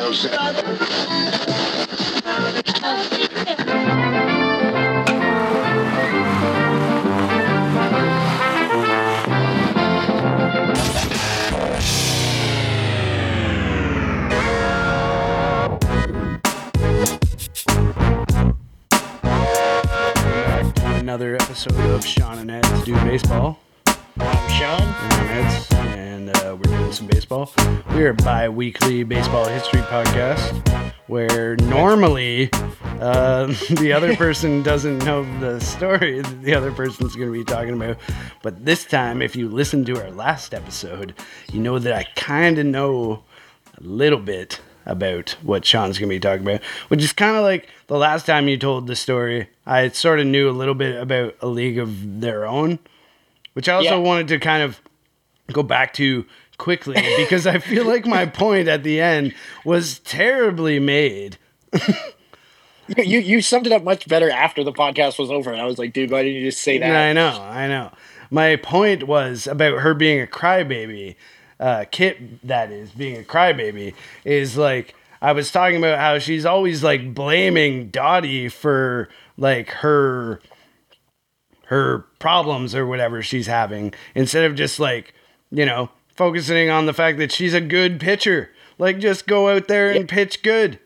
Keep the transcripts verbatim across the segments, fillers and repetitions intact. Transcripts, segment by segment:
Another episode of Sean and Ed's Do Baseball. I'm Sean. And I'm Ed's. And uh, we're doing some baseball. We are a bi-weekly baseball history podcast where normally uh, the other person doesn't know the story that the other person's going to be talking about. But this time, if you listened to our last episode, you know that I kind of know a little bit about what Sean's going to be talking about, which is kind of like the last time you told the story. I sort of knew a little bit about A League of Their Own, which I also yeah. wanted to kind of go back to quickly because I feel like my point at the end was terribly made. you you summed it up much better after the podcast was over, and I was like, dude, why didn't you just say that? I know, I know. My point was about her being a crybaby, uh, Kit, that is, being a crybaby, is like, I was talking about how she's always like blaming Dottie for like her her problems or whatever she's having, instead of just like, you know, focusing on the fact that she's a good pitcher. Like, just go out there and yeah. pitch good,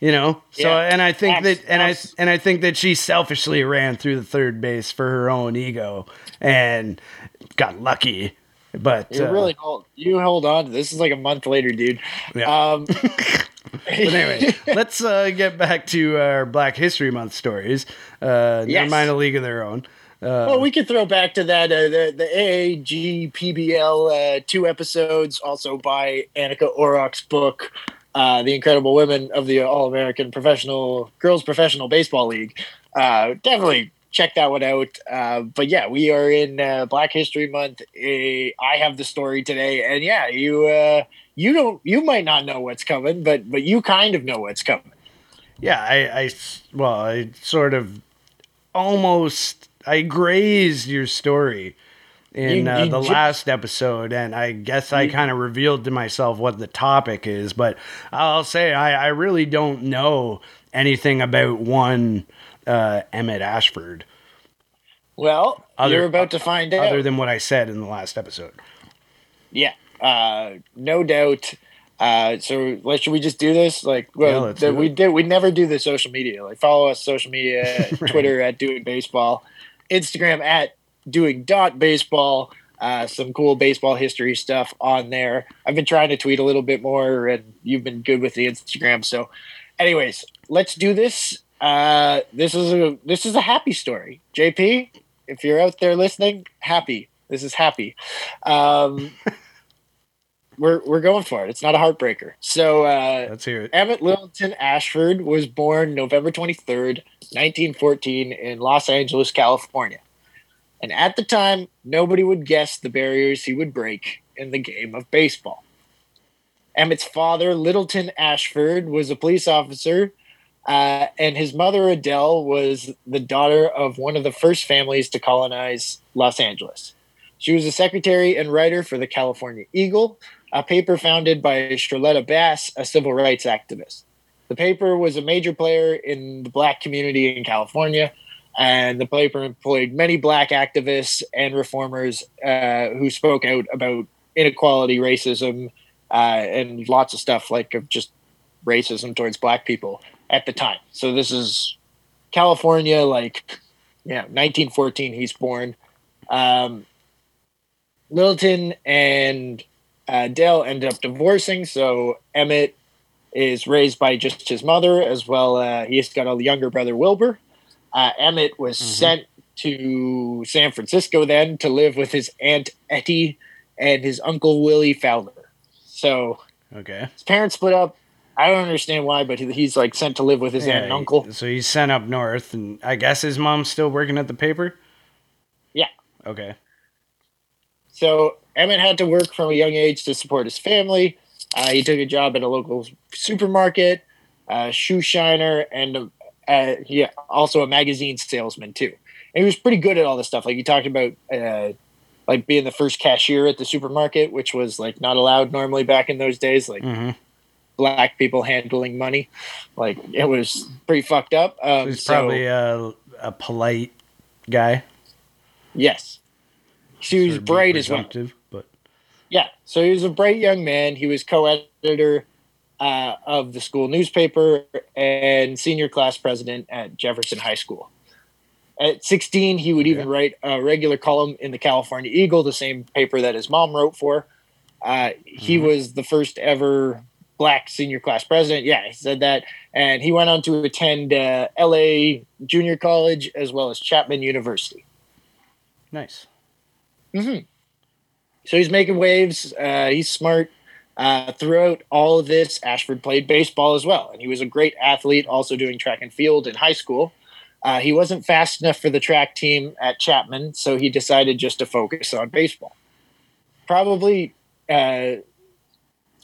you know? So, yeah. and I think that's, that, and I, and I think that she selfishly ran through the third base for her own ego and got lucky. But you uh, really hold, you hold on to this. Is like a month later, dude. Yeah. Um, but anyway, let's uh, get back to our Black History Month stories. Uh, yes. Never mind A League of Their Own. Uh, well, we could throw back to that uh, the, the A A G P B L uh, two episodes, also by Annika Oroch's book, uh, "The Incredible Women of the All American Professional Girls Professional Baseball League." Uh, definitely check that one out. Uh, but yeah, we are in uh, Black History Month. Uh, I have the story today, and yeah, you uh, you don't you might not know what's coming, but but you kind of know what's coming. Yeah, I, I well, I sort of almost. I grazed your story in you, you uh, the just, last episode, and I guess I kind of revealed to myself what the topic is, but I'll say I, I really don't know anything about one uh, Emmett Ashford. Well, other, you're about to find out. Other than what I said in the last episode. Yeah, uh, no doubt. Uh, so like, should we just do this? Like, well, yeah, the, we did, we never do the social media, like follow us social media, right. Twitter at Doing Baseball, Instagram at doing dot baseball. Uh, some cool baseball history stuff on there. I've been trying to tweet a little bit more and you've been good with the Instagram. So anyways, let's do this. Uh, this is a, this is a happy story. J P, if you're out there listening, happy, this is happy. Um, We're we're going for it. It's not a heartbreaker. So uh, let's hear it. Emmett Littleton Ashford was born November twenty-third, nineteen fourteen in Los Angeles, California. And at the time, nobody would guess the barriers he would break in the game of baseball. Emmett's father, Littleton Ashford, was a police officer, uh, and his mother, Adele, was the daughter of one of the first families to colonize Los Angeles. She was a secretary and writer for the California Eagle, a paper founded by Strelletta Bass, a civil rights activist. The paper was a major player in the Black community in California, and the paper employed many Black activists and reformers uh, who spoke out about inequality, racism, uh, and lots of stuff like of just racism towards Black people at the time. So this is California, like, yeah, nineteen fourteen, he's born. Um, Littleton and Uh, Dale ended up divorcing, so Emmett is raised by just his mother as well. Uh, he's got a younger brother, Wilbur. Uh, Emmett was mm-hmm. sent to San Francisco then to live with his aunt, Etty, and his uncle, Willie Fowler. So okay. his parents split up. I don't understand why, but he's like sent to live with his yeah, aunt and uncle. So he's sent up north, and I guess his mom's still working at the paper? Yeah. Okay. So Emmett had to work from a young age to support his family. Uh, he took a job at a local supermarket, uh, shoe shiner, and a, uh, yeah, also a magazine salesman too. And he was pretty good at all this stuff. Like you talked about, uh, like being the first cashier at the supermarket, which was like not allowed normally back in those days. Like mm-hmm. black people handling money. Like, it was pretty fucked up. Um, He's so, probably a, a polite guy. Yes. She was bright as well. But... Yeah. So he was a bright young man. He was co-editor uh, of the school newspaper and senior class president at Jefferson High School. At sixteen, he would even yeah. write a regular column in the California Eagle, the same paper that his mom wrote for. Uh, he mm-hmm. was the first ever black senior class president. Yeah, he said that. And he went on to attend uh, L A Junior College as well as Chapman University. Nice. Mm-hmm. So he's making waves. Uh, he's smart. Uh, throughout all of this, Ashford played baseball as well. And he was a great athlete, also doing track and field in high school. Uh, he wasn't fast enough for the track team at Chapman, so he decided just to focus on baseball. Probably uh,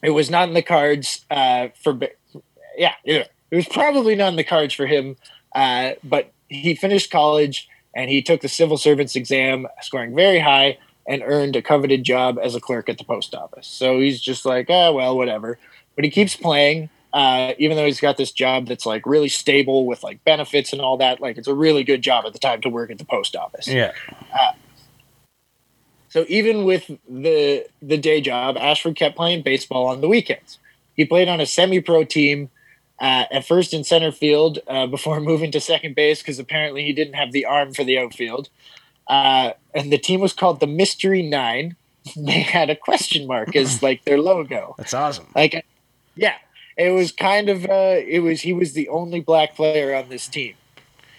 it was not in the cards uh, for ba- – yeah, it was probably not in the cards for him, uh, but he finished college and he took the civil servants exam, scoring very high, and earned a coveted job as a clerk at the post office. So he's just like, oh, well, whatever. But he keeps playing. Uh, even though he's got this job that's like really stable with like benefits and all that, like it's a really good job at the time to work at the post office. Yeah. Uh, so even with the the day job, Ashford kept playing baseball on the weekends. He played on a semi-pro team uh, at first in center field uh, before moving to second base because apparently he didn't have the arm for the outfield. Uh, and the team was called the Mystery Nine. They had a question mark as like their logo. That's awesome. Like, yeah. It was kind of uh, it was he was the only black player on this team.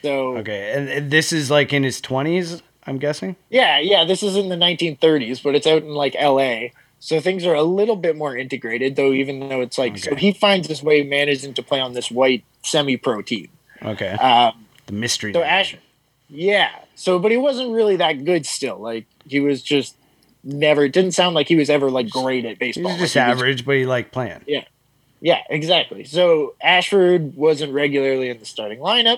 So okay, and, and this is like in his twenties, I'm guessing. Yeah, yeah, this is in the nineteen thirties, but it's out in like L A, so things are a little bit more integrated. Though, even though it's like, okay. So he finds his way managing to play on this white semi-pro team. Okay, um, the mystery. So Ash, yeah. So, but he wasn't really that good still. Like he was just never. It didn't sound like he was ever like great at baseball. He was just like, average, he was, but he liked playing. Yeah. Yeah, exactly. So Ashford wasn't regularly in the starting lineup.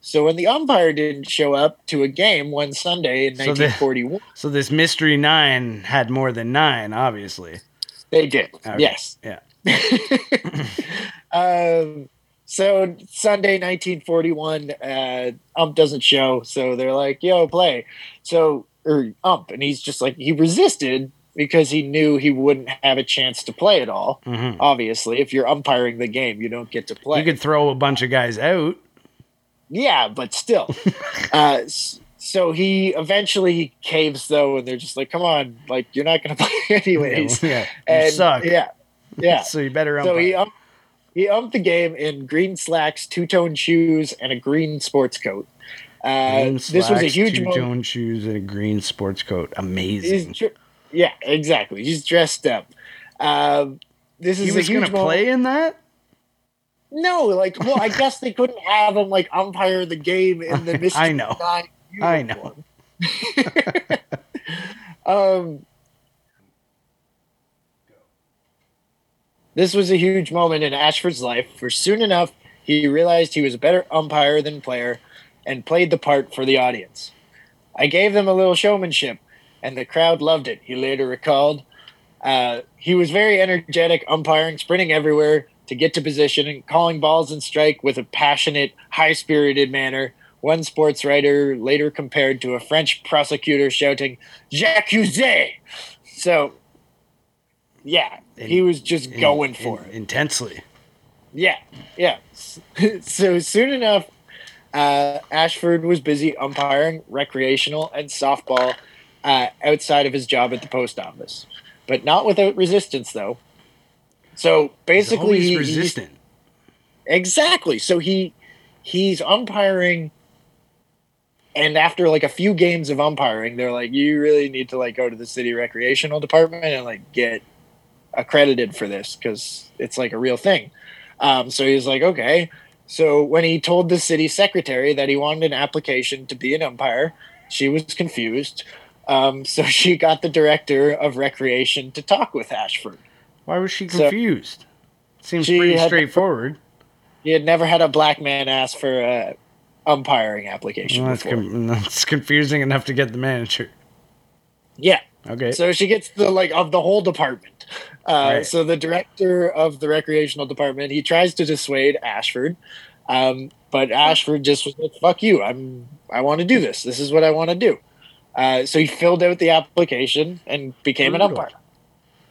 So when the umpire didn't show up to a game one Sunday in so nineteen forty-one. The, so this Mystery Nine had more than nine, obviously. They did. Okay. Yes. Yeah. um, so Sunday, nineteen forty-one, uh, ump doesn't show. So they're like, yo, play. So, or ump. And he's just like, he resisted. Because he knew he wouldn't have a chance to play at all. Mm-hmm. Obviously, if you're umpiring the game, you don't get to play. You could throw a bunch of guys out. Yeah, but still. uh, so he eventually caves, though, and they're just like, come on, like you're not going to play anyways. Yeah, yeah. And, you suck. Yeah, yeah. So you better umpire. So he, um- he umped the game in green slacks, two-tone shoes, and a green sports coat. Uh, green slacks, this was a huge two-tone moment. Shoes, and a green sports coat. Amazing. Yeah, exactly. He's dressed up. Uh, this is he was going to play in that? No, like, well, I guess they couldn't have him, like, umpire the game in the Mystery I know. Nine uniform. I know. um, this was a huge moment in Ashford's life, for soon enough, he realized he was a better umpire than player and played the part for the audience. I gave them a little showmanship. And the crowd loved it, he later recalled. Uh, he was very energetic, umpiring, sprinting everywhere to get to position, and calling balls and strike with a passionate, high-spirited manner. One sports writer later compared to a French prosecutor shouting, "J'accuse!" So, yeah, in, he was just in, going for in, it. Intensely. Yeah, yeah. So soon enough, uh, Ashford was busy umpiring, recreational, and softball Uh, outside of his job at the post office, but not without resistance, though. So basically, he's he, resistant. He, exactly. So he he's umpiring, and after like a few games of umpiring, they're like, "You really need to like go to the city recreational department and like get accredited for this because it's like a real thing." Um, so he's like, "Okay." So when he told the city secretary that he wanted an application to be an umpire, she was confused. Um, so she got the director of recreation to talk with Ashford. Why was she confused? So Seems she pretty had, straightforward. He had never had a black man ask for a umpiring application well, that's, com- that's confusing enough to get the manager. Yeah. Okay. So she gets the like of the whole department. Uh, right. So the director of the recreational department, he tries to dissuade Ashford, um, but Ashford just was like, "Fuck you! I'm I want to do this. This is what I want to do." Uh, so he filled out the application and became Brutal. an umpire.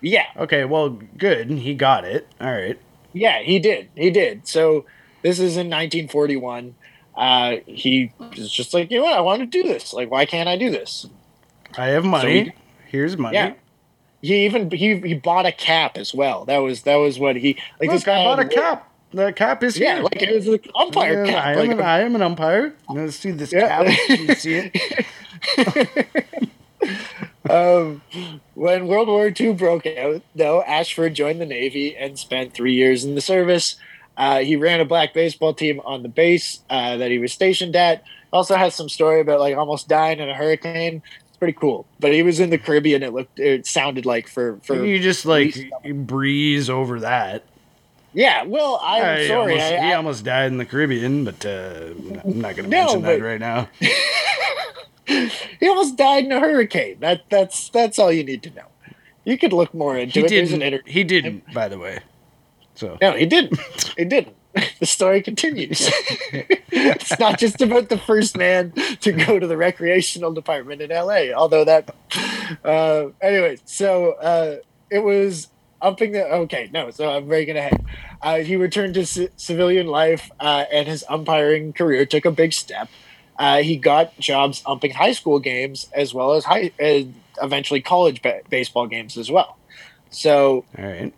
Yeah. Okay. Well, good. He got it. All right. Yeah, he did. He did. So this is in nineteen forty-one. Uh, he was just like, you know what? I want to do this. Like, why can't I do this? I have money. So he, Here's money. Yeah. He even he he bought a cap as well. That was that was what he like. Look, this guy I bought a wore. cap. The cap is yeah, here. Like it was an umpire yeah, cap. I am, like, an, I am an umpire. Let's see this yeah. cap. You see it. um, when World War Two broke out, though, Ashford joined the Navy and spent three years in the service. Uh, he ran a black baseball team on the base uh, that he was stationed at. Also has some story about like almost dying in a hurricane. It's pretty cool. But he was in the Caribbean. It looked, it sounded like for for you just like breeze over that. Yeah. Well, I'm I sorry. Almost, I, I, he almost died in the Caribbean, but uh, I'm not going to no, mention but, that right now. He almost died in a hurricane. That that's that's all you need to know. You could look more into he it. Didn't, an he didn't. By the way. So. No, he didn't. He didn't. The story continues. It's not just about the first man to go to the recreational department in L A, although that... Uh, anyway, so uh, it was upping the... Okay, no, so I'm breaking ahead. Uh, he returned to c- civilian life, uh, and his umpiring career took a big step. Uh, he got jobs umping high school games as well as high, uh, eventually college ba- baseball games as well. So... All right.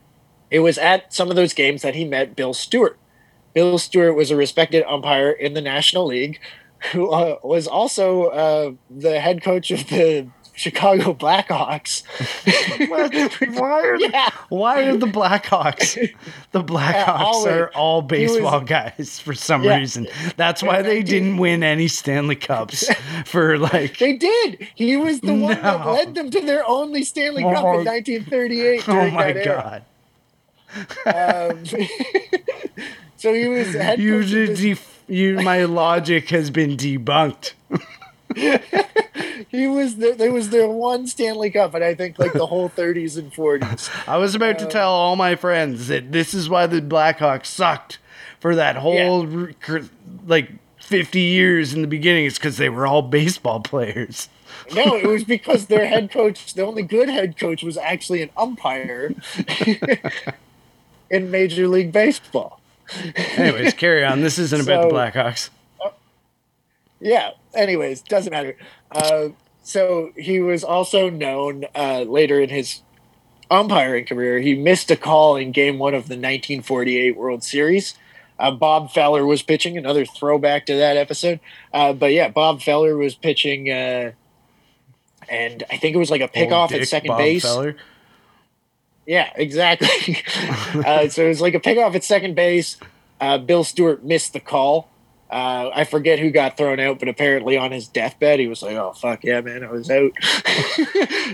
It was at some of those games that he met Bill Stewart. Bill Stewart was a respected umpire in the National League who uh, was also uh, the head coach of the Chicago Blackhawks. What? Why are the, yeah. why are the Blackhawks? The Blackhawks yeah, are all baseball was, guys for some yeah. reason. That's why they didn't win any Stanley Cups for like They did. He was the one no. that led them to their only Stanley oh, Cup in nineteen thirty-eight. Oh my God. Era. um, so he was head you, did def- you my logic has been debunked. He was the, there was their one Stanley Cup, and I think like the whole thirties and forties. I was about uh, to tell all my friends that this is why the Blackhawks sucked for that whole yeah. like fifty years in the beginning. It's because they were all baseball players. No, it was because their head coach, the only good head coach, was actually an umpire. In Major League Baseball. Anyways, carry on. This isn't so, about the Blackhawks. Uh, yeah. Anyways, doesn't matter. Uh, so he was also known uh, later in his umpiring career. He missed a call in Game One of the nineteen forty-eight World Series. Uh, Bob Feller was pitching. Another throwback to that episode. Uh, but yeah, Bob Feller was pitching, uh, and I think it was like a pickoff at second Bob base. Feller. Yeah, exactly. uh, so it was like a pickoff at second base. Uh, Bill Stewart missed the call. Uh, I forget who got thrown out, but apparently on his deathbed, he was like, oh, fuck, yeah, man, I was out.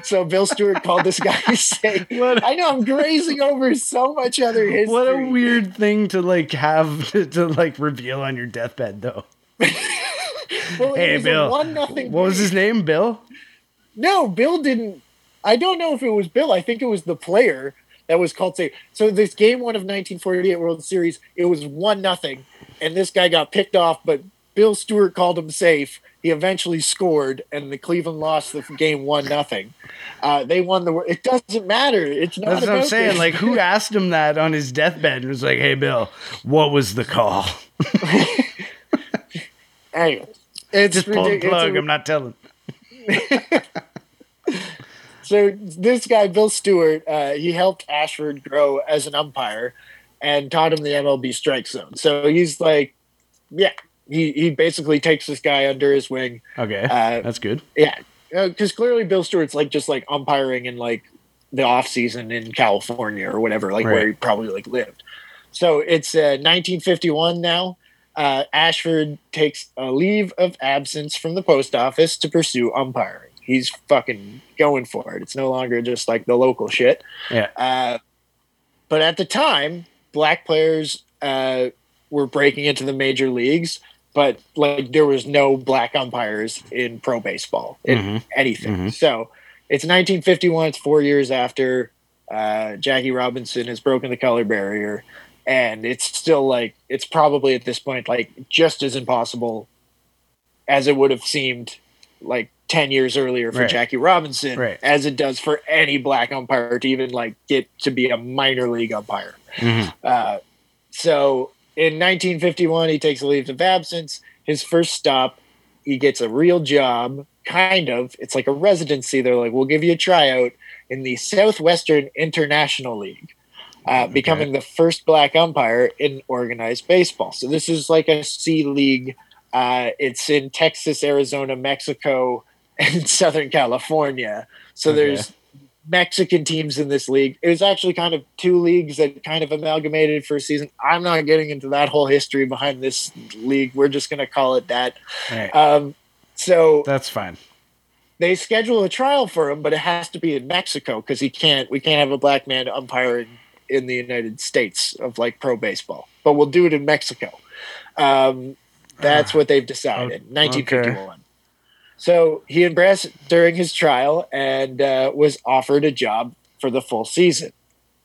So Bill Stewart called this guy and said, I know I'm grazing over so much other history. What a weird thing to, like, have to, to like, reveal on your deathbed, though. Well, hey, Bill. One nothing. What was his name, Bill? No, Bill didn't. I don't know if it was Bill. I think it was the player that was called safe. So this game one of nineteen forty-eight World Series, it was one nothing, and this guy got picked off, but Bill Stewart called him safe. He eventually scored, and the Cleveland lost the game one nothing. Uh, they won the. It doesn't matter. It's not. That's what I'm saying. This. Like, who asked him that on his deathbed and was like, "Hey, Bill, what was the call?" Anyway, it's just pull the plug. A, I'm not telling. So this guy, Bill Stewart, uh, he helped Ashford grow as an umpire and taught him the M L B strike zone. So he's like, yeah, he, he basically takes this guy under his wing. Okay, uh, that's good. Yeah, because uh, clearly Bill Stewart's like just like umpiring in like the off season in California or whatever, like right. where he probably like lived. So it's uh, nineteen fifty-one now. Uh, Ashford takes a leave of absence from the post office to pursue umpiring. He's fucking going for it. It's no longer just like the local shit. Yeah. Uh, but at the time, black players uh, were breaking into the major leagues, but like there was no black umpires in pro baseball in mm-hmm. anything. Mm-hmm. So it's nineteen fifty-one. It's four years after uh, Jackie Robinson has broken the color barrier. And it's still like, it's probably at this point, like just as impossible as it would have seemed like ten years earlier for right. Jackie Robinson right. as it does for any black umpire to even like get to be a minor league umpire. Mm-hmm. Uh, so in nineteen fifty-one, he takes a leave of absence. His first stop, he gets a real job, kind of. It's like a residency. They're like, we'll give you a tryout in the Southwestern International League, uh, okay. becoming the first black umpire in organized baseball. So this is like a C league. Uh, it's in Texas, Arizona, Mexico, and Southern California. So okay. there's Mexican teams in this league. It was actually kind of two leagues that kind of amalgamated for a season. I'm not getting into that whole history behind this league. We're just going to call it that. Right. Um, so that's fine. They schedule a trial for him, but it has to be in Mexico because he can't. We can't have a black man umpire in, in the United States of like pro baseball. But we'll do it in Mexico. Um, that's uh, what they've decided. Okay. nineteen fifty-one. So he impressed during his trial and uh, was offered a job for the full season.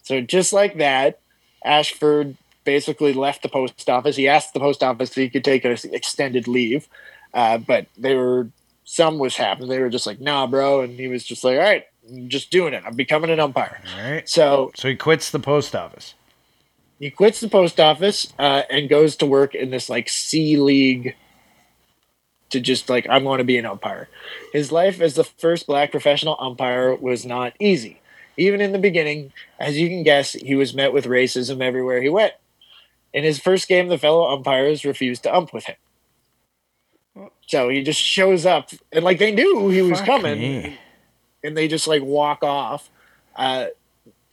So just like that, Ashford basically left the post office. He asked the post office if he could take an extended leave, uh, but they were some was happening. They were just like, "Nah, bro," and he was just like, "All right, I'm just doing it. I'm becoming an umpire." All right. So so he quits the post office. He quits the post office uh, and goes to work in this like C League. To just like, I want to be an umpire. His life as the first black professional umpire was not easy. Even in the beginning, as you can guess, he was met with racism everywhere he went. In his first game, the fellow umpires refused to ump with him. So he just shows up and like they knew he was Fuck coming me. And they just like walk off. Uh,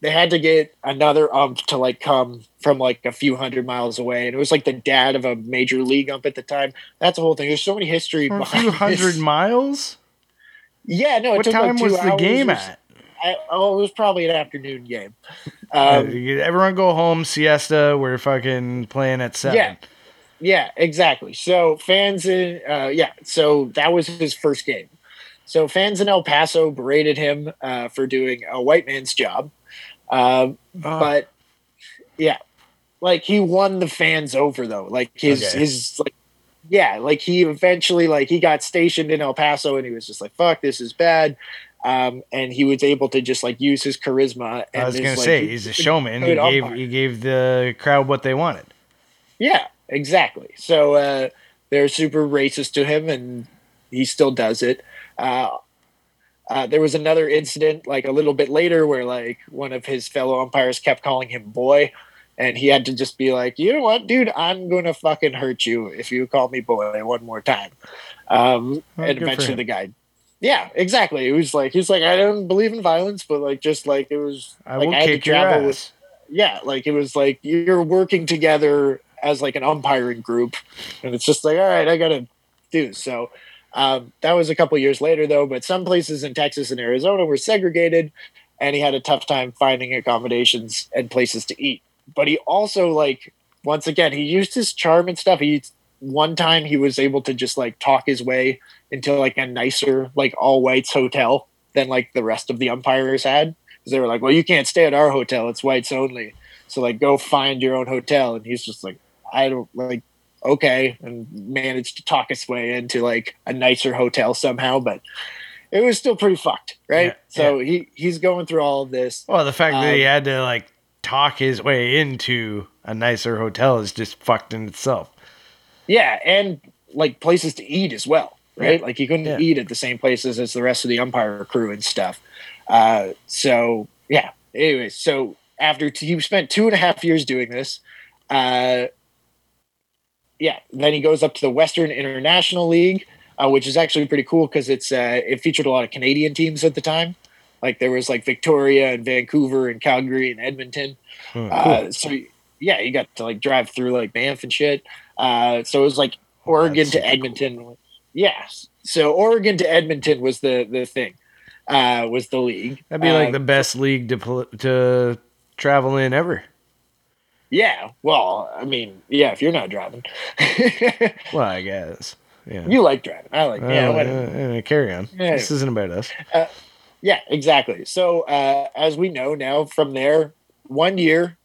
they had to get another ump to like come from like a few hundred miles away. And it was like the dad of a major league ump at the time. That's the whole thing. There's so many history behind this. A few hundred miles? Yeah, no. What time was the game at? I, oh, it was probably an afternoon game. Um, Everyone go home, siesta. We're fucking playing at seven. Yeah, yeah, exactly. So fans in, uh, yeah. So that was his first game. So fans in El Paso berated him uh, for doing a white man's job. Um, uh, but yeah, like he won the fans over though. Like his, okay. his, like, yeah, like he eventually, like he got stationed in El Paso and he was just like, fuck, this is bad. Um, and he was able to just like use his charisma. And I was his, going to like, say, he's a showman. He gave, he gave the crowd what they wanted. Yeah, exactly. So, uh, they're super racist to him and he still does it. Uh, Uh, there was another incident like a little bit later where like one of his fellow umpires kept calling him boy and he had to just be like, you know what, dude, I'm going to fucking hurt you if you call me boy one more time. Um, oh, and eventually the guy. Yeah, exactly. It was like, he's like, I don't believe in violence, but like, just like it was. I like, will I had kick to travel your ass. With, yeah. Like it was like, you're working together as like an umpiring group. And it's just like, all right, I got to do so. Um, that was a couple years later, though, but some places in Texas and Arizona were segregated, and he had a tough time finding accommodations and places to eat. But he also, like, once again, he used his charm and stuff. He one time he was able to just, like, talk his way into, like, a nicer, like, all-whites hotel than, like, the rest of the umpires had. Because they were like, well, you can't stay at our hotel. It's whites only. So, like, go find your own hotel. And he's just like, I don't, like... okay, and managed to talk his way into like a nicer hotel somehow, but it was still pretty fucked, right? Yeah, so yeah. he he's going through all of this. Well, the fact um, that he had to like talk his way into a nicer hotel is just fucked in itself. Yeah, and like places to eat as well, right? Yeah. Like he couldn't yeah. eat at the same places as the rest of the umpire crew and stuff. Uh, so yeah. Anyway, so after t- he spent two and a half years doing this, uh, yeah, then he goes up to the Western International League, uh, which is actually pretty cool because it's uh, it featured a lot of Canadian teams at the time. Like there was like Victoria and Vancouver and Calgary and Edmonton. Oh, cool. uh, so yeah, you got to like drive through like Banff and shit. Uh, so it was like Oregon oh, to Edmonton. Cool. Yeah, so Oregon to Edmonton was the the thing, uh, was the league. That'd be uh, like the best league to pl- to travel in ever. Yeah, well, I mean, yeah, if you're not driving. Well, I guess. Yeah. You like driving. I like, yeah, uh, whatever. Uh, carry on. Yeah. This isn't about us. Uh, Yeah, exactly. So uh, as we know now from there, one year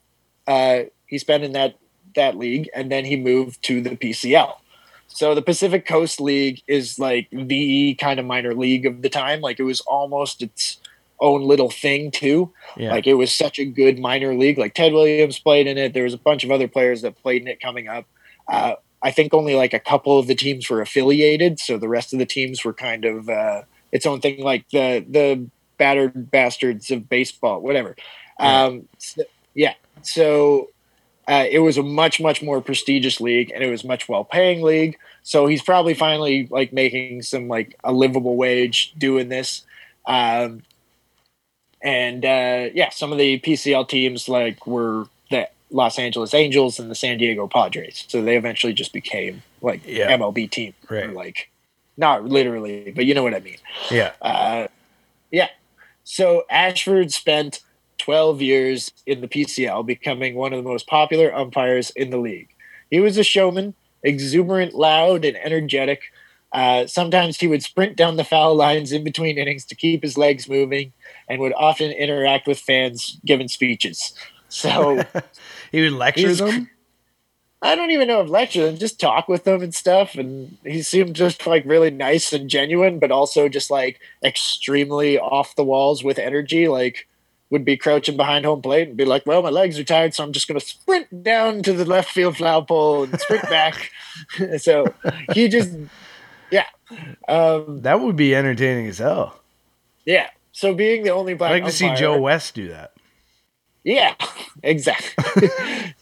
uh, he spent in that, that league, and then he moved to the P C L. So the Pacific Coast League is like the kind of minor league of the time. Like it was almost its own little thing too. Yeah. Like it was such a good minor league. Like Ted Williams played in it. There was a bunch of other players that played in it coming up. Uh, I think only like a couple of the teams were affiliated. So the rest of the teams were kind of uh, its own thing, like the, the battered bastards of baseball, whatever. Yeah. Um, so, yeah. So Uh, it was a much, much more prestigious league, and it was much well-paying league. So he's probably finally like making some like a livable wage doing this. Um, and uh, yeah, some of the P C L teams like were the Los Angeles Angels and the San Diego Padres. So they eventually just became like yeah. M L B team, right? Or, like not literally, but you know what I mean? Yeah. Uh, yeah. So Ashford spent twelve years in the P C L, becoming one of the most popular umpires in the league. He was a showman, exuberant, loud, and energetic. Uh, sometimes he would sprint down the foul lines in between innings to keep his legs moving, and would often interact with fans giving speeches. So he would lecture them? I don't even know if lecture them, just talk with them and stuff. And he seemed just like really nice and genuine, but also just like extremely off the walls with energy. Like, would be crouching behind home plate and be like, well, my legs are tired, so I'm just going to sprint down to the left field foul pole and sprint back. So he just, yeah. Um, that would be entertaining as hell. Yeah. So being the only black I'd like umpire, to see Joe West do that. Yeah, exactly.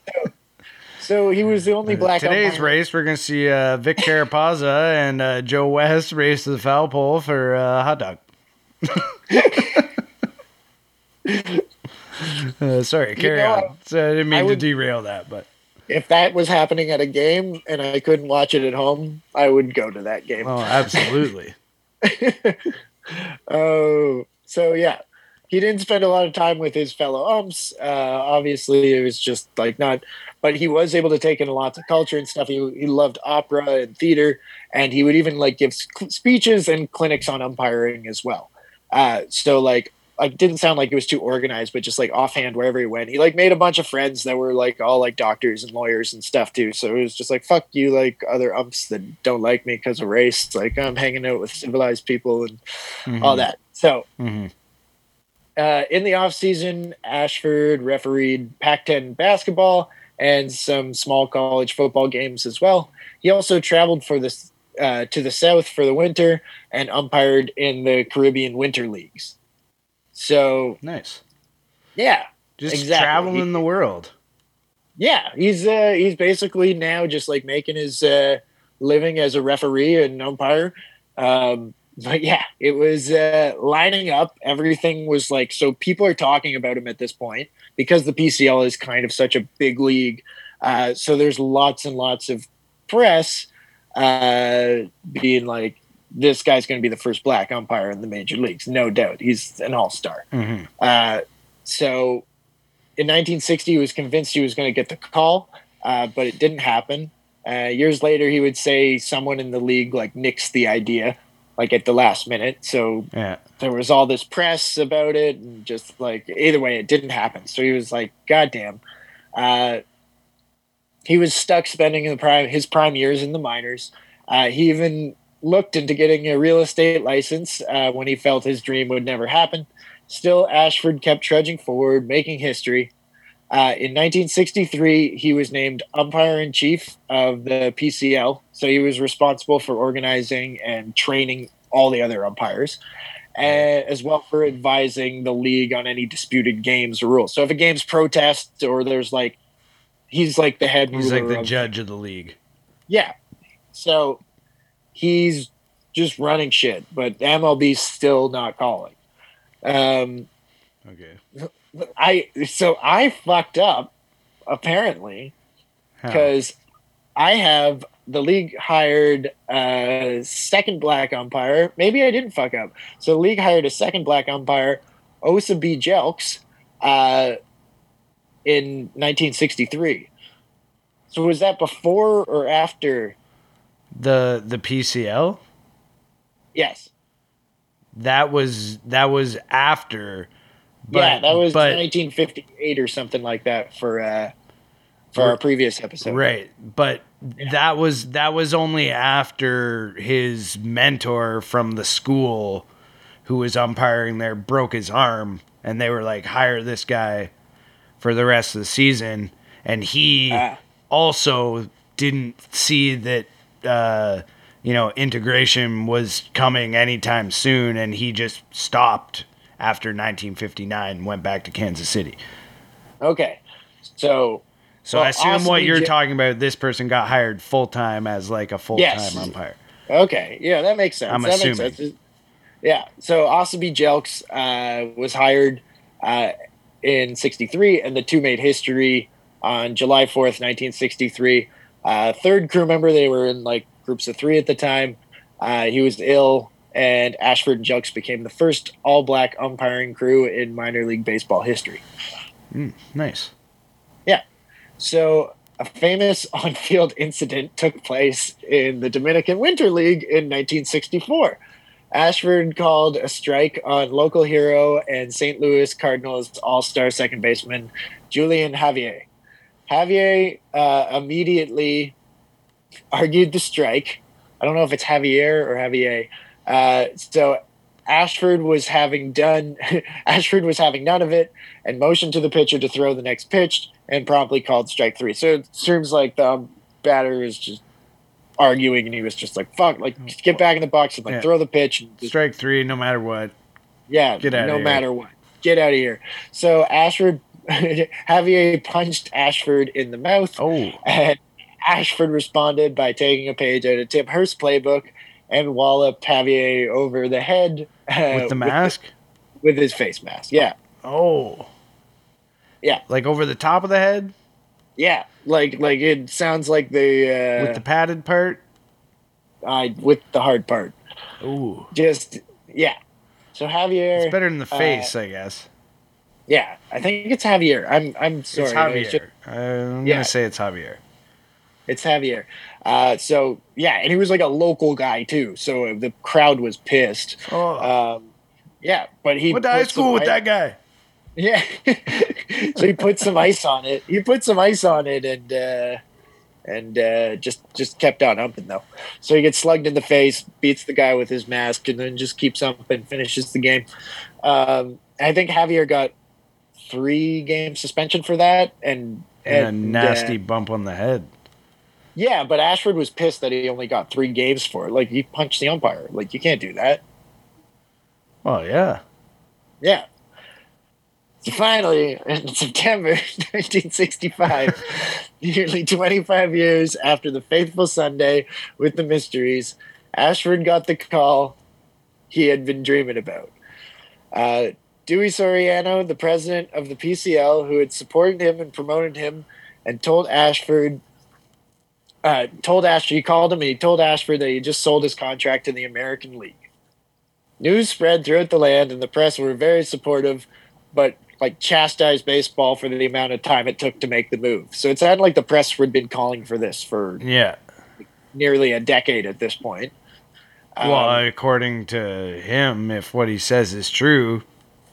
so, so he was the only black Today's umpire. Today's race, we're going to see uh, Vic Carapazza and uh, Joe West race to the foul pole for uh, hot dog. Uh, sorry, carry you know, on. So I didn't mean I would, to derail that, but if that was happening at a game and I couldn't watch it at home, I would go to that game. Oh, absolutely. Oh, uh, so yeah, he didn't spend a lot of time with his fellow umps. Uh, obviously, it was just like not, but he was able to take in lots of culture and stuff. He he loved opera and theater, and he would even like give speeches and clinics on umpiring as well. Uh, so like. It didn't sound like it was too organized, but just like offhand wherever he went, he like made a bunch of friends that were like all like doctors and lawyers and stuff too. So it was just like, fuck you, like other umps that don't like me because of race. Like I'm hanging out with civilized people and mm-hmm. all that. So mm-hmm. uh, in the off season, Ashford refereed Pac ten basketball and some small college football games as well. He also traveled for this uh, to the South for the winter and umpired in the Caribbean winter leagues. So nice. Yeah. Just exactly. Traveling the world. Yeah. He's uh, he's basically now just like making his uh, living as a referee and umpire. Um, but yeah, it was uh, lining up. Everything was like, so people are talking about him at this point because the P C L is kind of such a big league. Uh, so there's lots and lots of press uh, being like, this guy's going to be the first black umpire in the major leagues. No doubt. He's an all-star. Mm-hmm. Uh, so in nineteen sixty, he was convinced he was going to get the call, uh, but it didn't happen. Uh, years later, he would say someone in the league like nixed the idea, like at the last minute. So yeah. There was all this press about it, and just like, either way, it didn't happen. So he was like, goddamn. Uh, he was stuck spending the prime, his prime years in the minors. Uh, he even looked into getting a real estate license uh, when he felt his dream would never happen. Still, Ashford kept trudging forward, making history. Uh, in nineteen sixty-three, he was named umpire-in-chief of the P C L, so he was responsible for organizing and training all the other umpires, uh, as well for advising the league on any disputed games or rules. So if a game's protest or there's like, he's like the head ruler. He's like the of, judge of the league. Yeah. So he's just running shit, but M L B's still not calling. Um, okay. I so I fucked up, apparently, because I have the league hired a second black umpire. Maybe I didn't fuck up. So the league hired a second black umpire, Osa B. Jelks, uh, in nineteen sixty-three. So was that before or after the the P C L? Yes. that was that was after. But, yeah, that was but, nineteen fifty-eight or something like that for uh, for our previous episode. Right, but yeah. that was that was only after his mentor from the school, who was umpiring there, broke his arm, and they were like, hire this guy for the rest of the season. And he ah. also didn't see that uh, you know integration was coming anytime soon, and he just stopped after nineteen fifty-nine, went back to Kansas City. Okay, so so well, I assume Austin what you're J- talking about. This person got hired full time as like a full time yes. umpire. Okay, yeah, that makes sense. I'm that assuming. Makes sense. Yeah, so Osa B. Jelks uh, was hired uh, in sixty-three, and the two made history on July fourth, nineteen sixty-three. Uh, third crew member, they were in like groups of three at the time. Uh, he was ill, and Ashford and Jelks became the first all-black umpiring crew in minor league baseball history. Mm, nice. Yeah. So a famous on-field incident took place in the Dominican Winter League in nineteen sixty-four. Ashford called a strike on local hero and Saint Louis Cardinals all-star second baseman Julian Javier. Javier uh, immediately argued the strike. I don't know if it's Javier or Javier. Uh, so Ashford was having done Ashford was having none of it and motioned to the pitcher to throw the next pitch and promptly called strike three. So it seems like the um, batter is just arguing, and he was just like, fuck, like, just get back in the box and like yeah. throw the pitch. And just, strike three, no matter what. Yeah, get out no of here. matter what. Get out of here. So Ashford, Javier punched Ashford in the mouth. Oh. And Ashford responded by taking a page out of Tim Hurst's playbook and walloped Javier over the head. Uh, with the mask? With, with his face mask, yeah. Oh. Yeah. Like over the top of the head? Yeah, like like it sounds like the uh, with the padded part, I with the hard part. Ooh, just yeah. So Javier, it's better than the face, uh, I guess. Yeah, I think it's Javier. I'm I'm sorry. It's Javier. It's just, I'm yeah. gonna say it's Javier. It's Javier. Uh, so yeah, and he was like a local guy too, so the crowd was pissed. Oh, um, yeah, but he went to high school with that guy. Yeah, so he put some ice on it. He put some ice on it, and uh, and uh, just just kept on humping though. So he gets slugged in the face, beats the guy with his mask, and then just keeps humping, finishes the game. Um, I think Javier got three game suspension for that, and and, and a nasty uh, bump on the head. Yeah, but Ashford was pissed that he only got three games for it. Like, he punched the umpire. Like, you can't do that. Oh yeah, yeah. Finally, in September nineteen sixty-five, nearly twenty-five years after the fateful Sunday with the Mysteries, Ashford got the call he had been dreaming about. Uh, Dewey Soriano, the president of the P C L, who had supported him and promoted him, and told Ashford, uh, told Ashford, he called him and he told Ashford that he just sold his contract to the American League. News spread throughout the land, and the press were very supportive, but like chastised baseball for the amount of time it took to make the move. So it sounded like the press had been calling for this for yeah. nearly a decade at this point. Well, um, according to him, if what he says is true,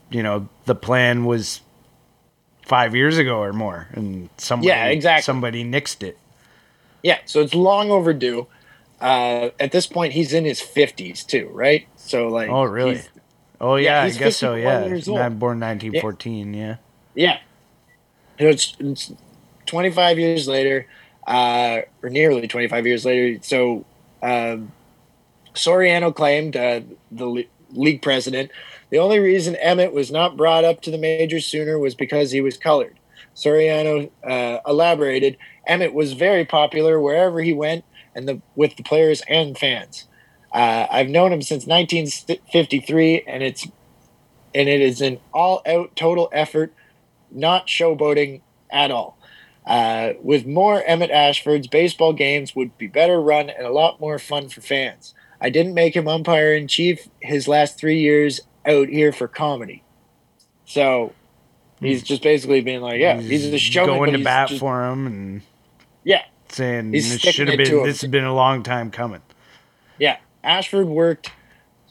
you know, the plan was five years ago or more, and somebody, yeah, exactly. somebody nixed it. Yeah, so it's long overdue. Uh, at this point, he's in his fifties too, right? So like, oh, really? Oh, yeah, yeah I guess so, yeah. I'm born nineteen fourteen, yeah. Yeah. yeah. It's, it's twenty-five years later, uh, or nearly twenty-five years later. So um, Soriano claimed, uh, the le- league president, the only reason Emmett was not brought up to the majors sooner was because he was colored. Soriano uh, elaborated, Emmett was very popular wherever he went and the, with the players and fans. Uh, I've known him since nineteen fifty-three, and it's and it is an all-out total effort, not showboating at all. Uh, with more Emmett Ashford's, baseball games would be better run and a lot more fun for fans. I didn't make him umpire-in-chief his last three years out here for comedy. So he's just basically being like, yeah, he's a showman. Going to bat just, for him and yeah, saying this should have been this has been a long time coming. Yeah. Ashford worked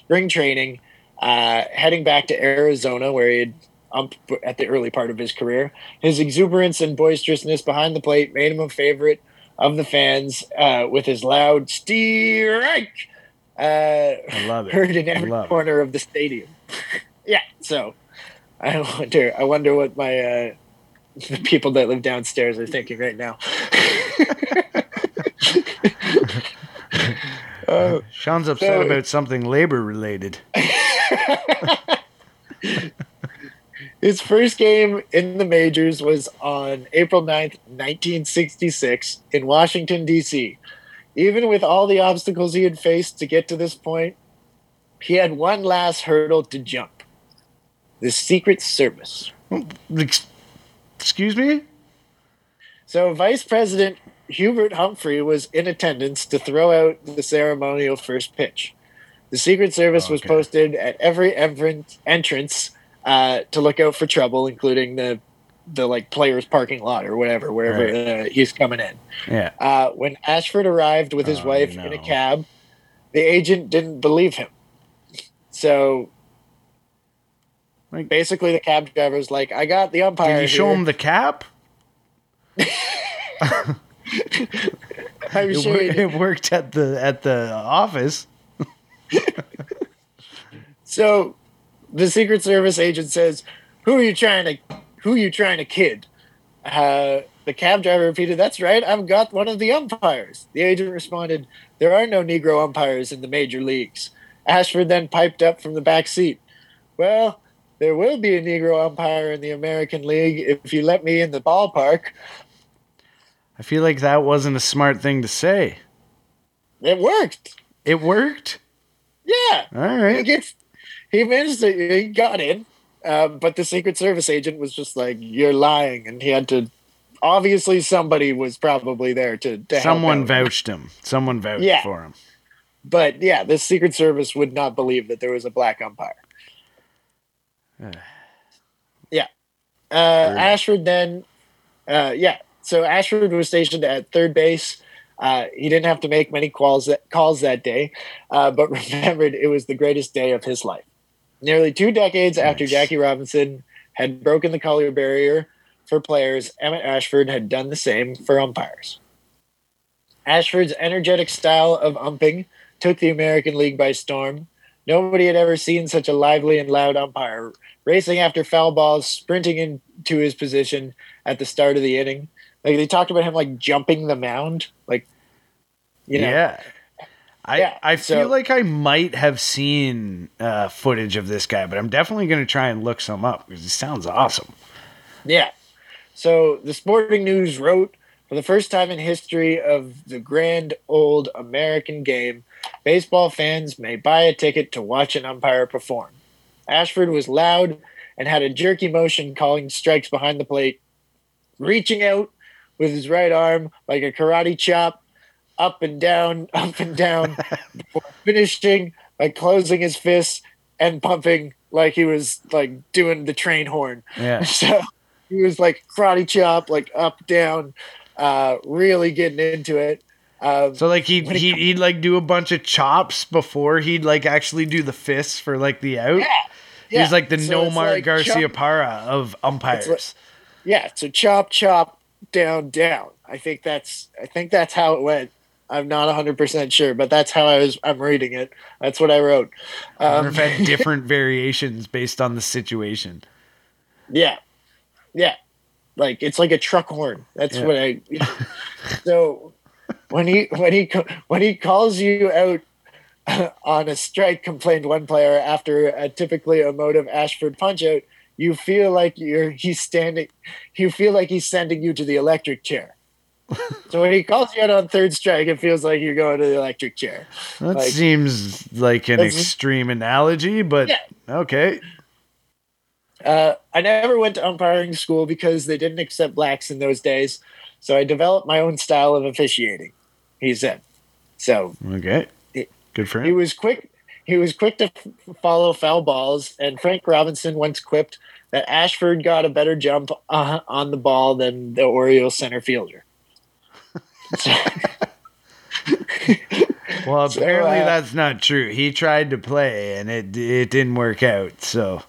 spring training Uh, heading back to Arizona, where he had umped at the early part of his career, his exuberance and boisterousness behind the plate made him a favorite of the fans, uh, with his loud strike uh, I love it. heard in every corner it. of the stadium. Yeah, so I wonder, I wonder what my uh, the people that live downstairs are thinking right now. Uh, Sean's upset so, about something labor-related. His first game in the majors was on April ninth, nineteen sixty-six, in Washington, D C Even with all the obstacles he had faced to get to this point, he had one last hurdle to jump. The Secret Service. Excuse me? So Vice President Hubert Humphrey was in attendance to throw out the ceremonial first pitch. The Secret Service okay. was posted at every entrance uh, to look out for trouble, including the the like players' parking lot or whatever, wherever right. uh, he's coming in. Yeah. Uh, when Ashford arrived with his oh, wife no. in a cab, the agent didn't believe him. So like, basically, the cab driver's like, "I got the umpire." Did you show here. him the cab? I'm sure it, it worked at the at the office. So the Secret Service agent says, who are you trying to who are you trying to kid? Uh, the cab driver repeated, that's right, I've got one of the umpires. The agent responded, there are no Negro umpires in the major leagues. Ashford then piped up from the back seat, well, there will be a Negro umpire in the American League if you let me in the ballpark. I feel like that wasn't a smart thing to say. It worked. It worked? Yeah. All right. He, gets, he managed it. He got in, uh, but the Secret Service agent was just like, you're lying. And he had to, obviously somebody was probably there to, to Someone help vouched him. Someone vouched yeah. for him. But yeah, the Secret Service would not believe that there was a black umpire. yeah. Uh, Ashford then, uh, yeah. So Ashford was stationed at third base. Uh, he didn't have to make many calls that, calls that day, uh, but remembered it was the greatest day of his life. Nearly two decades nice. after Jackie Robinson had broken the color barrier for players, Emmett Ashford had done the same for umpires. Ashford's energetic style of umping took the American League by storm. Nobody had ever seen such a lively and loud umpire, racing after foul balls, sprinting into his position at the start of the inning. Like they talked about him like jumping the mound, like you know. Yeah, I yeah, I feel so. like I might have seen uh, footage of this guy, but I'm definitely going to try and look some up because it sounds awesome. Yeah. So the Sporting News wrote, for the first time in history of the grand old American game, baseball fans may buy a ticket to watch an umpire perform. Ashford was loud and had a jerky motion calling strikes behind the plate, reaching out with his right arm like a karate chop, up and down, up and down, before finishing by closing his fists and pumping like he was like doing the train horn. Yeah. So he was like karate chop, like up, down, uh, really getting into it. Um, so like he'd, he'd, he'd like do a bunch of chops before he'd like actually do the fists for like the out. Yeah. Yeah. He's like the so Nomar like Garcia chop. Parra of umpires. Like, yeah. So chop, chop, down, down. I think that's I think that's how it went. I'm not one hundred percent sure, but that's how I was. I'm reading it. That's what I wrote. Um, I've had different variations based on the situation. Yeah, yeah, like it's like a truck horn. That's yeah. what I. You know. So when he when he when he calls you out on a strike, complained one player after a typically emotive Ashford punch-out, you feel like you're he's standing. You feel like he's sending you to the electric chair. So when he calls you out on third strike, it feels like you're going to the electric chair. That like, seems like an extreme analogy, but yeah. okay. Uh, I never went to umpiring school because they didn't accept blacks in those days, so I developed my own style of officiating. He said, "So okay, good for him." He was quick. He was quick to f- follow foul balls, and Frank Robinson once quipped that Ashford got a better jump uh, on the ball than the Orioles center fielder. Well, apparently so, uh, that's not true. He tried to play, and it it didn't work out. So,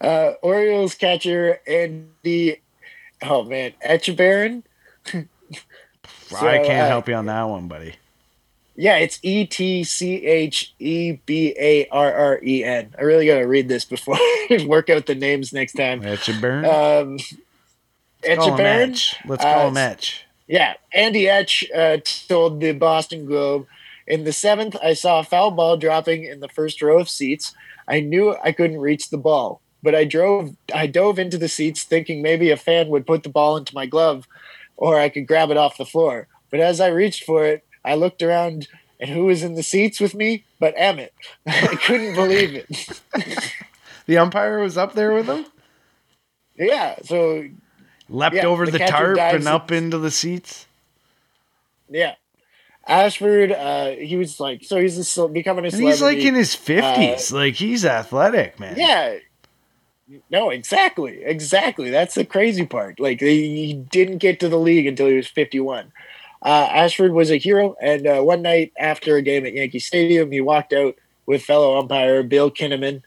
uh, Orioles catcher Andy, oh man, Etchebarren. so, I can't uh, help you on that one, buddy. Yeah, it's E T C H E B A R R E N. I really gotta read this before work out the names next time. Etchebarren. Um, Etchebarren. Let's call him Etch. Yeah, Andy Etch uh, told the Boston Globe, "In the seventh, I saw a foul ball dropping in the first row of seats. I knew I couldn't reach the ball, but I drove. I dove into the seats thinking maybe a fan would put the ball into my glove, or I could grab it off the floor. But as I reached for it, I looked around, and who was in the seats with me but Emmett? I couldn't believe it." The umpire was up there with him? Yeah, so... Leapt yeah, over the, the tarp and up in. into the seats. Yeah. Ashford, uh, he was like, so he's a, becoming a and celebrity. He's like in his fifties. Uh, like, he's athletic, man. Yeah. No, exactly. Exactly. That's the crazy part. Like, he didn't get to the league until he was fifty-one. Uh, Ashford was a hero, and uh, one night after a game at Yankee Stadium, he walked out with fellow umpire Bill Kinnaman.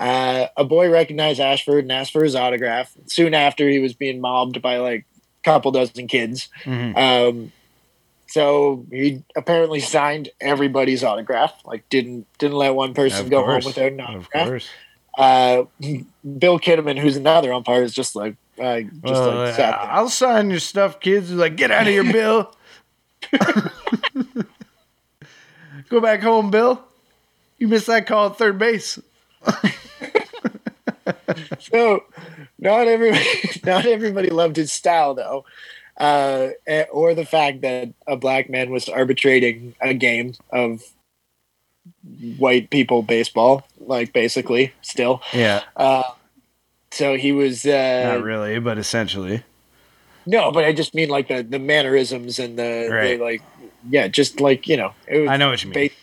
Uh, a boy recognized Ashford and asked for his autograph. Soon after, he was being mobbed by like a couple dozen kids. Mm-hmm. Um, so he apparently signed everybody's autograph. Like didn't didn't let one person of go course. home without an autograph. Of course. Uh, Bill Kinnaman, who's another umpire, is just like, uh, just well, like uh, I'll sign your stuff, kids. He's like, get out of here, Bill. Go back home, Bill. You missed that call at third base. So not everybody not everybody loved his style though, uh, or the fact that a black man was arbitrating a game of white people baseball, like basically still. Yeah. Uh, so he was uh, not really, but essentially. No, but I just mean like the, the mannerisms and the, right. the like yeah, just like, you know, it was I know what you mean. Bas-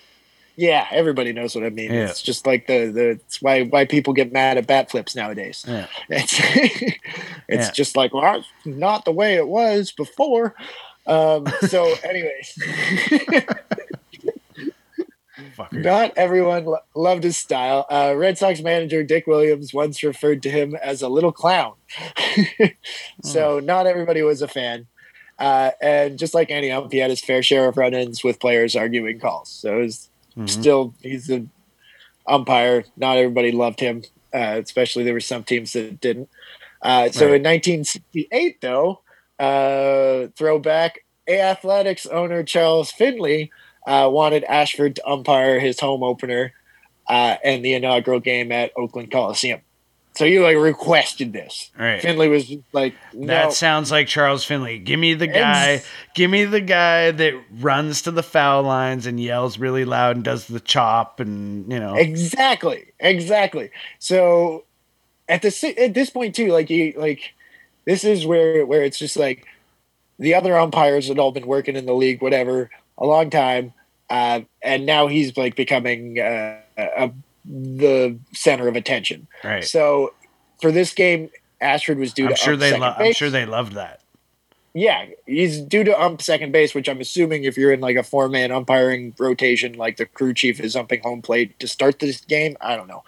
Yeah, everybody knows what I mean. Yeah. It's just like the, the it's why why people get mad at bat flips nowadays. Yeah. It's it's yeah. just like, well, not the way it was before. Um, so, anyways, not everyone lo- loved his style. Uh, Red Sox manager Dick Williams once referred to him as a little clown. So, mm. not everybody was a fan. Uh, and just like any ump, he had his fair share of run-ins with players arguing calls. So it was. Mm-hmm. Still, he's an umpire. Not everybody loved him, uh, especially there were some teams that didn't. Uh, so right. in nineteen sixty-eight, though, uh, throwback, Athletics owner Charles Finley uh, wanted Ashford to umpire his home opener uh, and the inaugural game at Oakland Coliseum. So you like requested this. Right. Finley was like, no. That sounds like Charles Finley. Give me the guy. It's... Give me the guy that runs to the foul lines and yells really loud and does the chop and, you know. Exactly. Exactly. So at the at this point too, like you like this is where where it's just like the other umpires had all been working in the league whatever a long time, uh, and now he's like becoming uh, a the center of attention. Right. So for this game, Ashford was due I'm to sure ump they second lo- base. I'm sure they loved that. Yeah. He's due to ump second base, which I'm assuming if you're in like a four-man umpiring rotation, like the crew chief is umping home plate to start this game. I don't know.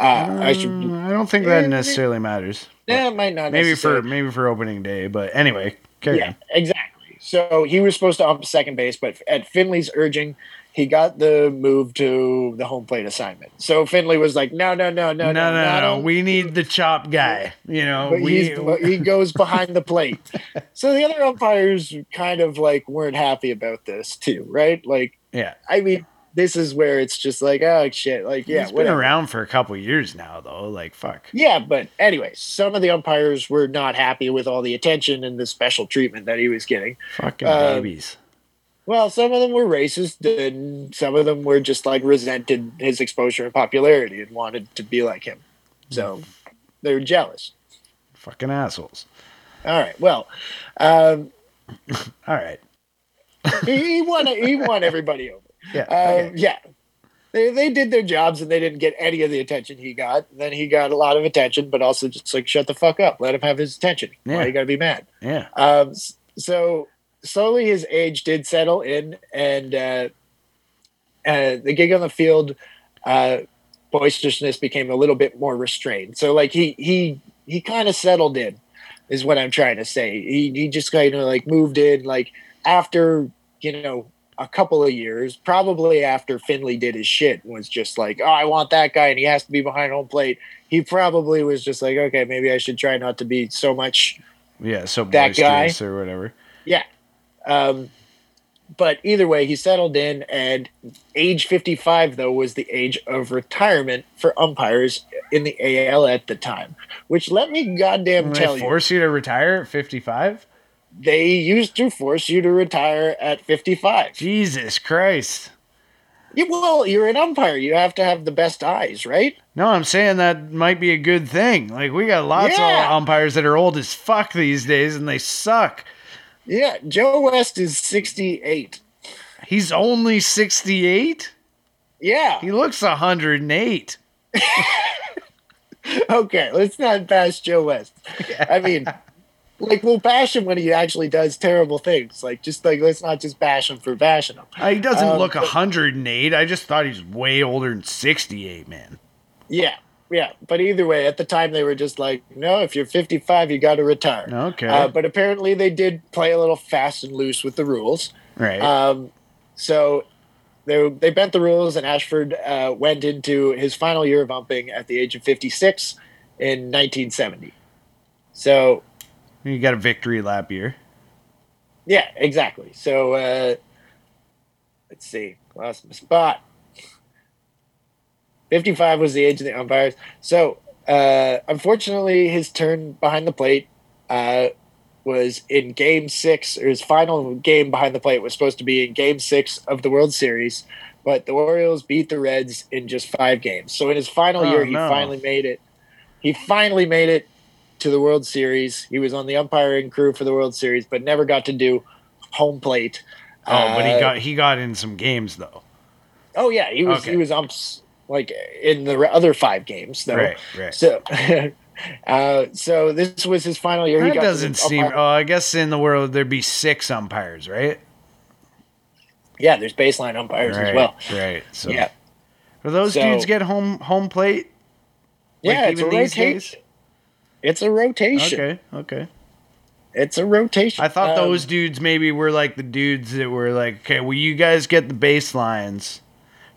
Uh, um, I, should, I don't think that uh, necessarily matters. Yeah, it might not maybe for Maybe for opening day, but anyway, carry yeah, on. Exactly. So he was supposed to ump second base, but at Finley's urging, he got the move to the home plate assignment. So Finley was like, no, no, no, no, no, no, no. no. On- we need the chop guy. You know, but we- he goes behind the plate. So the other umpires kind of like weren't happy about this too, right? Like, yeah, I mean, this is where it's just like, oh shit, like yeah. He's been around for a couple years now, though. Like fuck. Yeah, but anyway, some of the umpires were not happy with all the attention and the special treatment that he was getting. Fucking uh, babies. Well, some of them were racist, and some of them were just like resented his exposure and popularity and wanted to be like him. So they were jealous. Fucking assholes. All right. Well, um, all right. he, he won. He won everybody over. Yeah. Uh, okay. Yeah. They they did their jobs and they didn't get any of the attention he got. Then he got a lot of attention, but also just like shut the fuck up, let him have his attention. Yeah. Why you gotta be mad? Yeah. Um. So. Slowly, his age did settle in, and uh, uh, the gig on the field uh, boisterousness became a little bit more restrained. So like he he he kind of settled in, is what I'm trying to say. He he just kind of like moved in like after, you know, a couple of years, probably after Finley did his shit, was just like, oh, I want that guy and he has to be behind home plate. He probably was just like, okay, maybe I should try not to be so much yeah, so that guy or whatever. Yeah. Um, but either way, he settled in, and age fifty-five, though, was the age of retirement for umpires in the A L at the time, which let me goddamn Did tell they you. Force you to retire at fifty-five? They used to force you to retire at fifty-five. Jesus Christ. Yeah, well, you're an umpire. You have to have the best eyes, right? No, I'm saying that might be a good thing. Like, we got lots yeah. of umpires that are old as fuck these days, and they suck. Yeah, Joe West is sixty-eight. He's only sixty-eight? Yeah. He looks one hundred eight. Okay, let's not bash Joe West. Yeah. I mean, like, we'll bash him when he actually does terrible things. Like, just like, let's not just bash him for bashing him. Uh, he doesn't um, look but, one hundred eight. I just thought he's way older than sixty-eight, man. Yeah, yeah. But either way, at the time, they were just like, no, if you're fifty-five, you got to retire. Okay. Uh, but apparently, they did play a little fast and loose with the rules. Right. Um, so they they bent the rules, and Ashford uh, went into his final year of umping at the age of fifty-six in nineteen seventy. So you got a victory lap year. Yeah, exactly. So uh, let's see. Lost my spot. fifty-five was the age of the umpires. So uh, unfortunately, his turn behind the plate uh, was in game six, or his final game behind the plate was supposed to be in game six of the World Series, but the Orioles beat the Reds in just five games. So in his final oh, year, he no. finally made it. He finally made it to the World Series. He was on the umpiring crew for the World Series, but never got to do home plate. Oh, uh, but he got he got in some games though. Oh yeah, he was okay. he was umps like in the other five games though. Right, right. So, uh, so this was his final year. That he got doesn't seem. Oh, I guess in the world there'd be six umpires, right? Yeah, there's baseline umpires right, as well. Right. So, yeah. Do those so, dudes get home home plate? Like, yeah, even it's these days. It's a rotation. Okay, okay. It's a rotation. I thought um, those dudes maybe were like the dudes that were like, okay, well, you guys get the baselines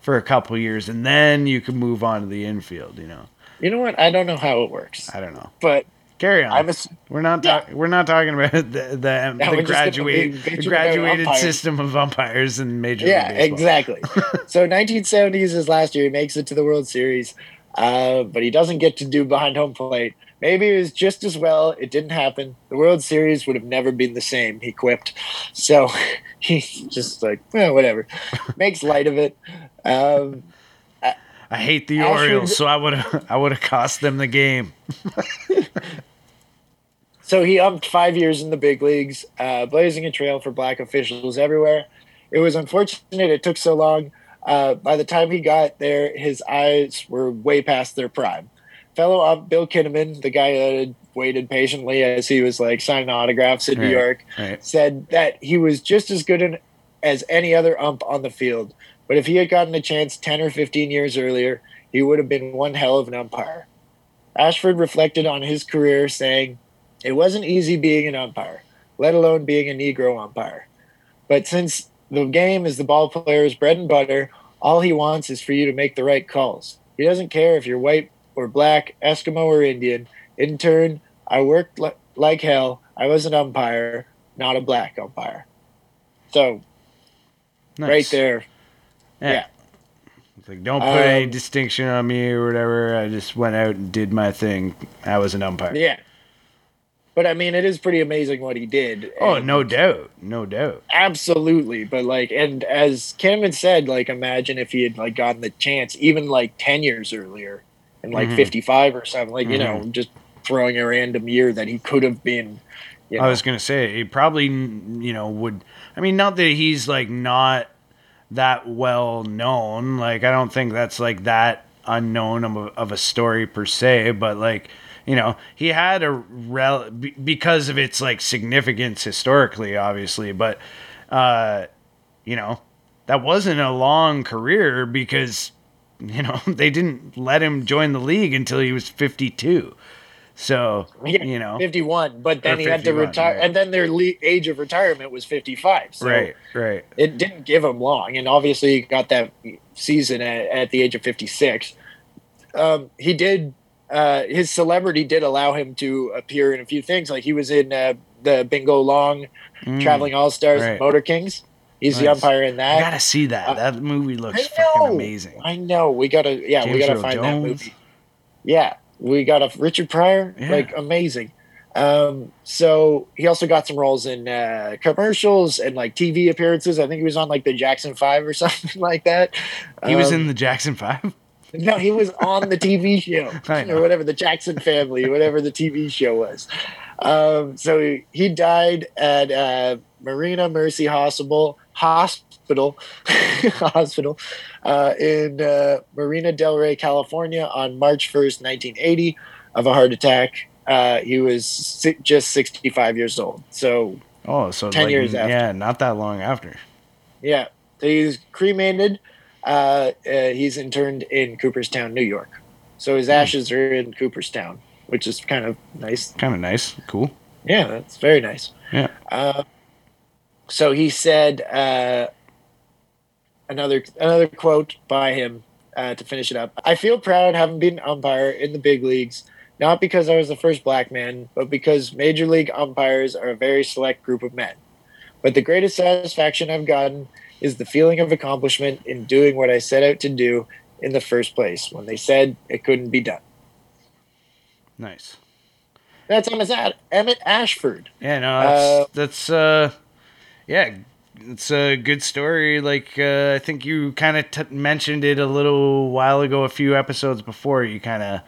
for a couple years, and then you can move on to the infield, you know? You know what? I don't know how it works. I don't know. But carry on. I'm a, we're, not yeah. talk, we're not talking about the, the, um, no, the, graduate, the graduated system of umpires in Major yeah, League Baseball. Yeah, exactly. So nineteen seventy is his last year. He makes it to the World Series, uh, but he doesn't get to do behind home plate. Maybe it was just as well it didn't happen. The World Series would have never been the same, he quipped. So he's just like, well, whatever. Makes light of it. Um, I, I hate the Ashford, Orioles, so I would have I would have cost them the game. So he umped five years in the big leagues, uh, blazing a trail for black officials everywhere. It was unfortunate it took so long. Uh, by the time he got there, his eyes were way past their prime. Fellow ump Bill Kinnaman, the guy that had waited patiently as he was like signing autographs in right, New York, right. said that he was just as good an, as any other ump on the field. But if he had gotten a chance ten or fifteen years earlier, he would have been one hell of an umpire. Ashford reflected on his career, saying, "It wasn't easy being an umpire, let alone being a Negro umpire. But since the game is the ball player's bread and butter, all he wants is for you to make the right calls. He doesn't care if you're white or black, Eskimo or Indian. In turn, I worked li- like hell. I was an umpire, not a black umpire." So, nice. Right there. Yeah. yeah. Like, don't put um, any distinction on me or whatever. I just went out and did my thing. I was an umpire. Yeah. But, I mean, it is pretty amazing what he did. Oh, no doubt. No doubt. Absolutely. But, like, and as Kinnaman said, like, imagine if he had, like, gotten the chance even, like, ten years earlier. And like mm-hmm. fifty-five or something, like, you mm-hmm. know, just throwing a random year that he could have been. You know. I was going to say, he probably, you know, would, I mean, not that he's like not that well known. Like, I don't think that's like that unknown of a, of a story per se, but like, you know, he had a rel because of its like significance historically, obviously, but, uh, you know, that wasn't a long career because, you know, they didn't let him join the league until he was fifty-two. So, yeah, you know, fifty-one, but then he had to retire. Right. And then their le- age of retirement was fifty-five. So right, right. It didn't give him long. And obviously he got that season at, at the age of fifty-six. Um, he did, uh, his celebrity did allow him to appear in a few things. Like he was in uh, the Bingo Long, mm, Traveling All-Stars, right, and Motor Kings. He's nice. The umpire in that. I got to see that. Uh, that movie looks freaking amazing. I know. We got to, yeah, James we got to find Jones. That movie. Yeah. We got a Richard Pryor, yeah, like amazing. Um, so he also got some roles in uh, commercials and like T V appearances. I think he was on like the Jackson Five or something like that. He um, was in the Jackson Five? No, he was on the T V show or whatever, the Jackson Family, whatever the T V show was. Um, so he, he died at uh, Marina Mercy Hospital Hospital Hospital uh, in uh, Marina Del Rey, California, on March first, nineteen eighty, of a heart attack. Uh, he was si- just sixty-five years old. So, oh, so ten like, years after. Yeah, not that long after. Yeah, so he's cremated. Uh, uh, he's interned in Cooperstown, New York. So his ashes mm. are in Cooperstown, which is kind of nice. Kind of nice, cool. Yeah, that's very nice. Yeah. Uh, So he said uh, another another quote by him uh, to finish it up. I feel proud having been an umpire in the big leagues, not because I was the first black man, but because major league umpires are a very select group of men. But the greatest satisfaction I've gotten is the feeling of accomplishment in doing what I set out to do in the first place when they said it couldn't be done. Nice. That's Emmett Ashford. Yeah, no, that's... Uh, that's uh... Yeah, it's a good story. Like, uh, I think you kind of t- mentioned it a little while ago, a few episodes before. You kind of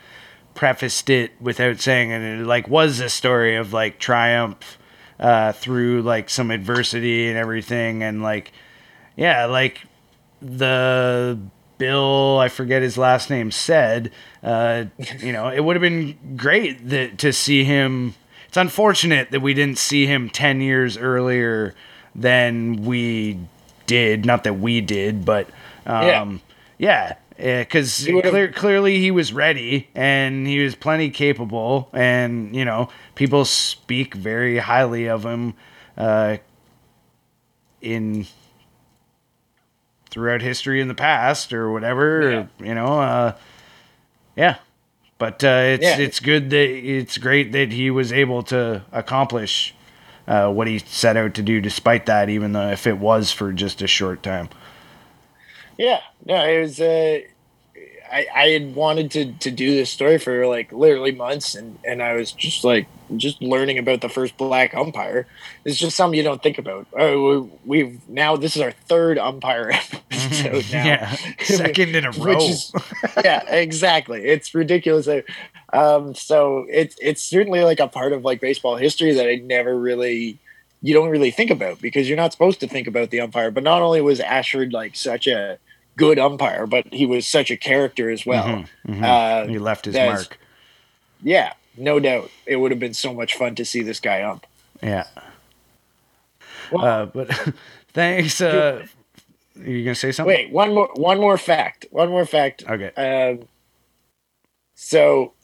prefaced it without saying it. It, like, was a story of, like, triumph uh, through, like, some adversity and everything. And, like, yeah, like, the Bill, I forget his last name, said, uh, you know, it would have been great that, to see him. It's unfortunate that we didn't see him ten years earlier than we did, not that we did, but um, yeah, because yeah, clear, clearly he was ready and he was plenty capable, and you know people speak very highly of him uh, in throughout history in the past or whatever, yeah. or, you know, uh, yeah. But uh, it's yeah. it's good that it's great that he was able to accomplish Uh, what he set out to do, despite that, even though if it was for just a short time. Yeah, no, it was. Uh, I I had wanted to to do this story for like literally months, and and I was just like just learning about the first black umpire. It's just something you don't think about. Oh, we, we've now this is our third umpire episode now. Yeah, second in a row. Which is, yeah, exactly. It's ridiculous. Um, so it's it's certainly like a part of like baseball history that I never really, you don't really think about because you're not supposed to think about the umpire. But not only was Ashford like such a good umpire, but he was such a character as well. Mm-hmm, mm-hmm. Uh, he left his mark. Yeah, no doubt. It would have been so much fun to see this guy ump. Yeah. Well, uh, but thanks. Uh, are you gonna say something? Wait, one more, one more fact. One more fact. Okay. Uh, so.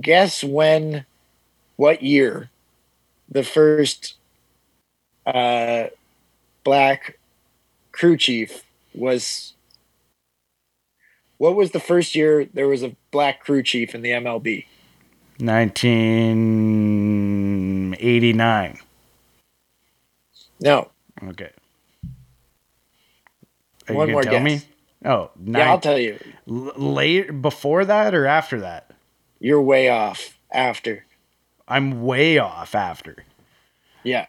Guess when, what year, the first uh, black crew chief was. What was the first year there was a black crew chief in the M L B? nineteen eighty-nine. No. Okay. Are One you more tell guess. Me? Oh, nine, yeah, I'll tell you. L- later, before that or after that? You're way off after. I'm way off after. Yeah.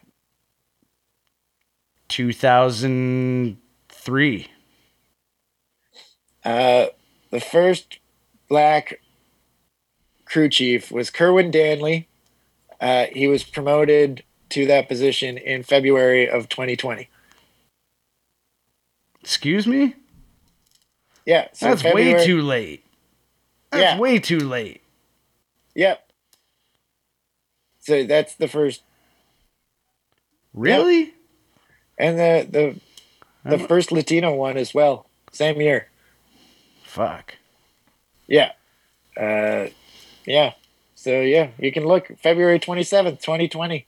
two thousand three. Uh, the first black crew chief was Kerwin Danley. Uh, he was promoted to that position in February of twenty twenty. Excuse me? Yeah. So That's February- way too late. That's yeah. way too late. Yep. So that's the first. Really? Yep. And the the The I'm... first Latino one as well. Same year. Fuck. Yeah. Uh, yeah. So, yeah, you can look. February twenty-seventh, twenty twenty.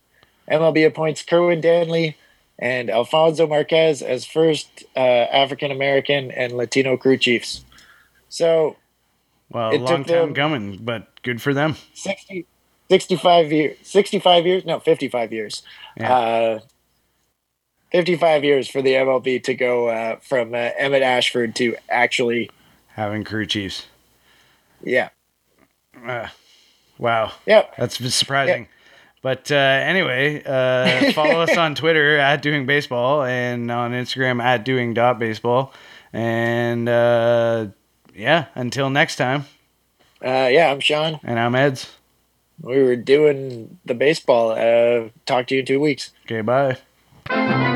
M L B appoints Kerwin Danley and Alfonso Marquez as first uh, African-American and Latino crew chiefs. So, well, a long time coming, but good for them. sixty, sixty-five years, sixty-five years, no, fifty-five years. Yeah. Uh, fifty-five years for the M L B to go uh, from uh, Emmett Ashford to actually having crew chiefs. Yeah. Uh, wow. Yeah. That's surprising. Yeah. But uh, anyway, uh, follow us on Twitter at Doing Baseball and on Instagram at doing dot baseball. And uh, yeah, until next time. Uh, yeah, I'm Sean. And I'm Eds. We were doing the baseball. Uh, talk to you in two weeks. Okay, bye.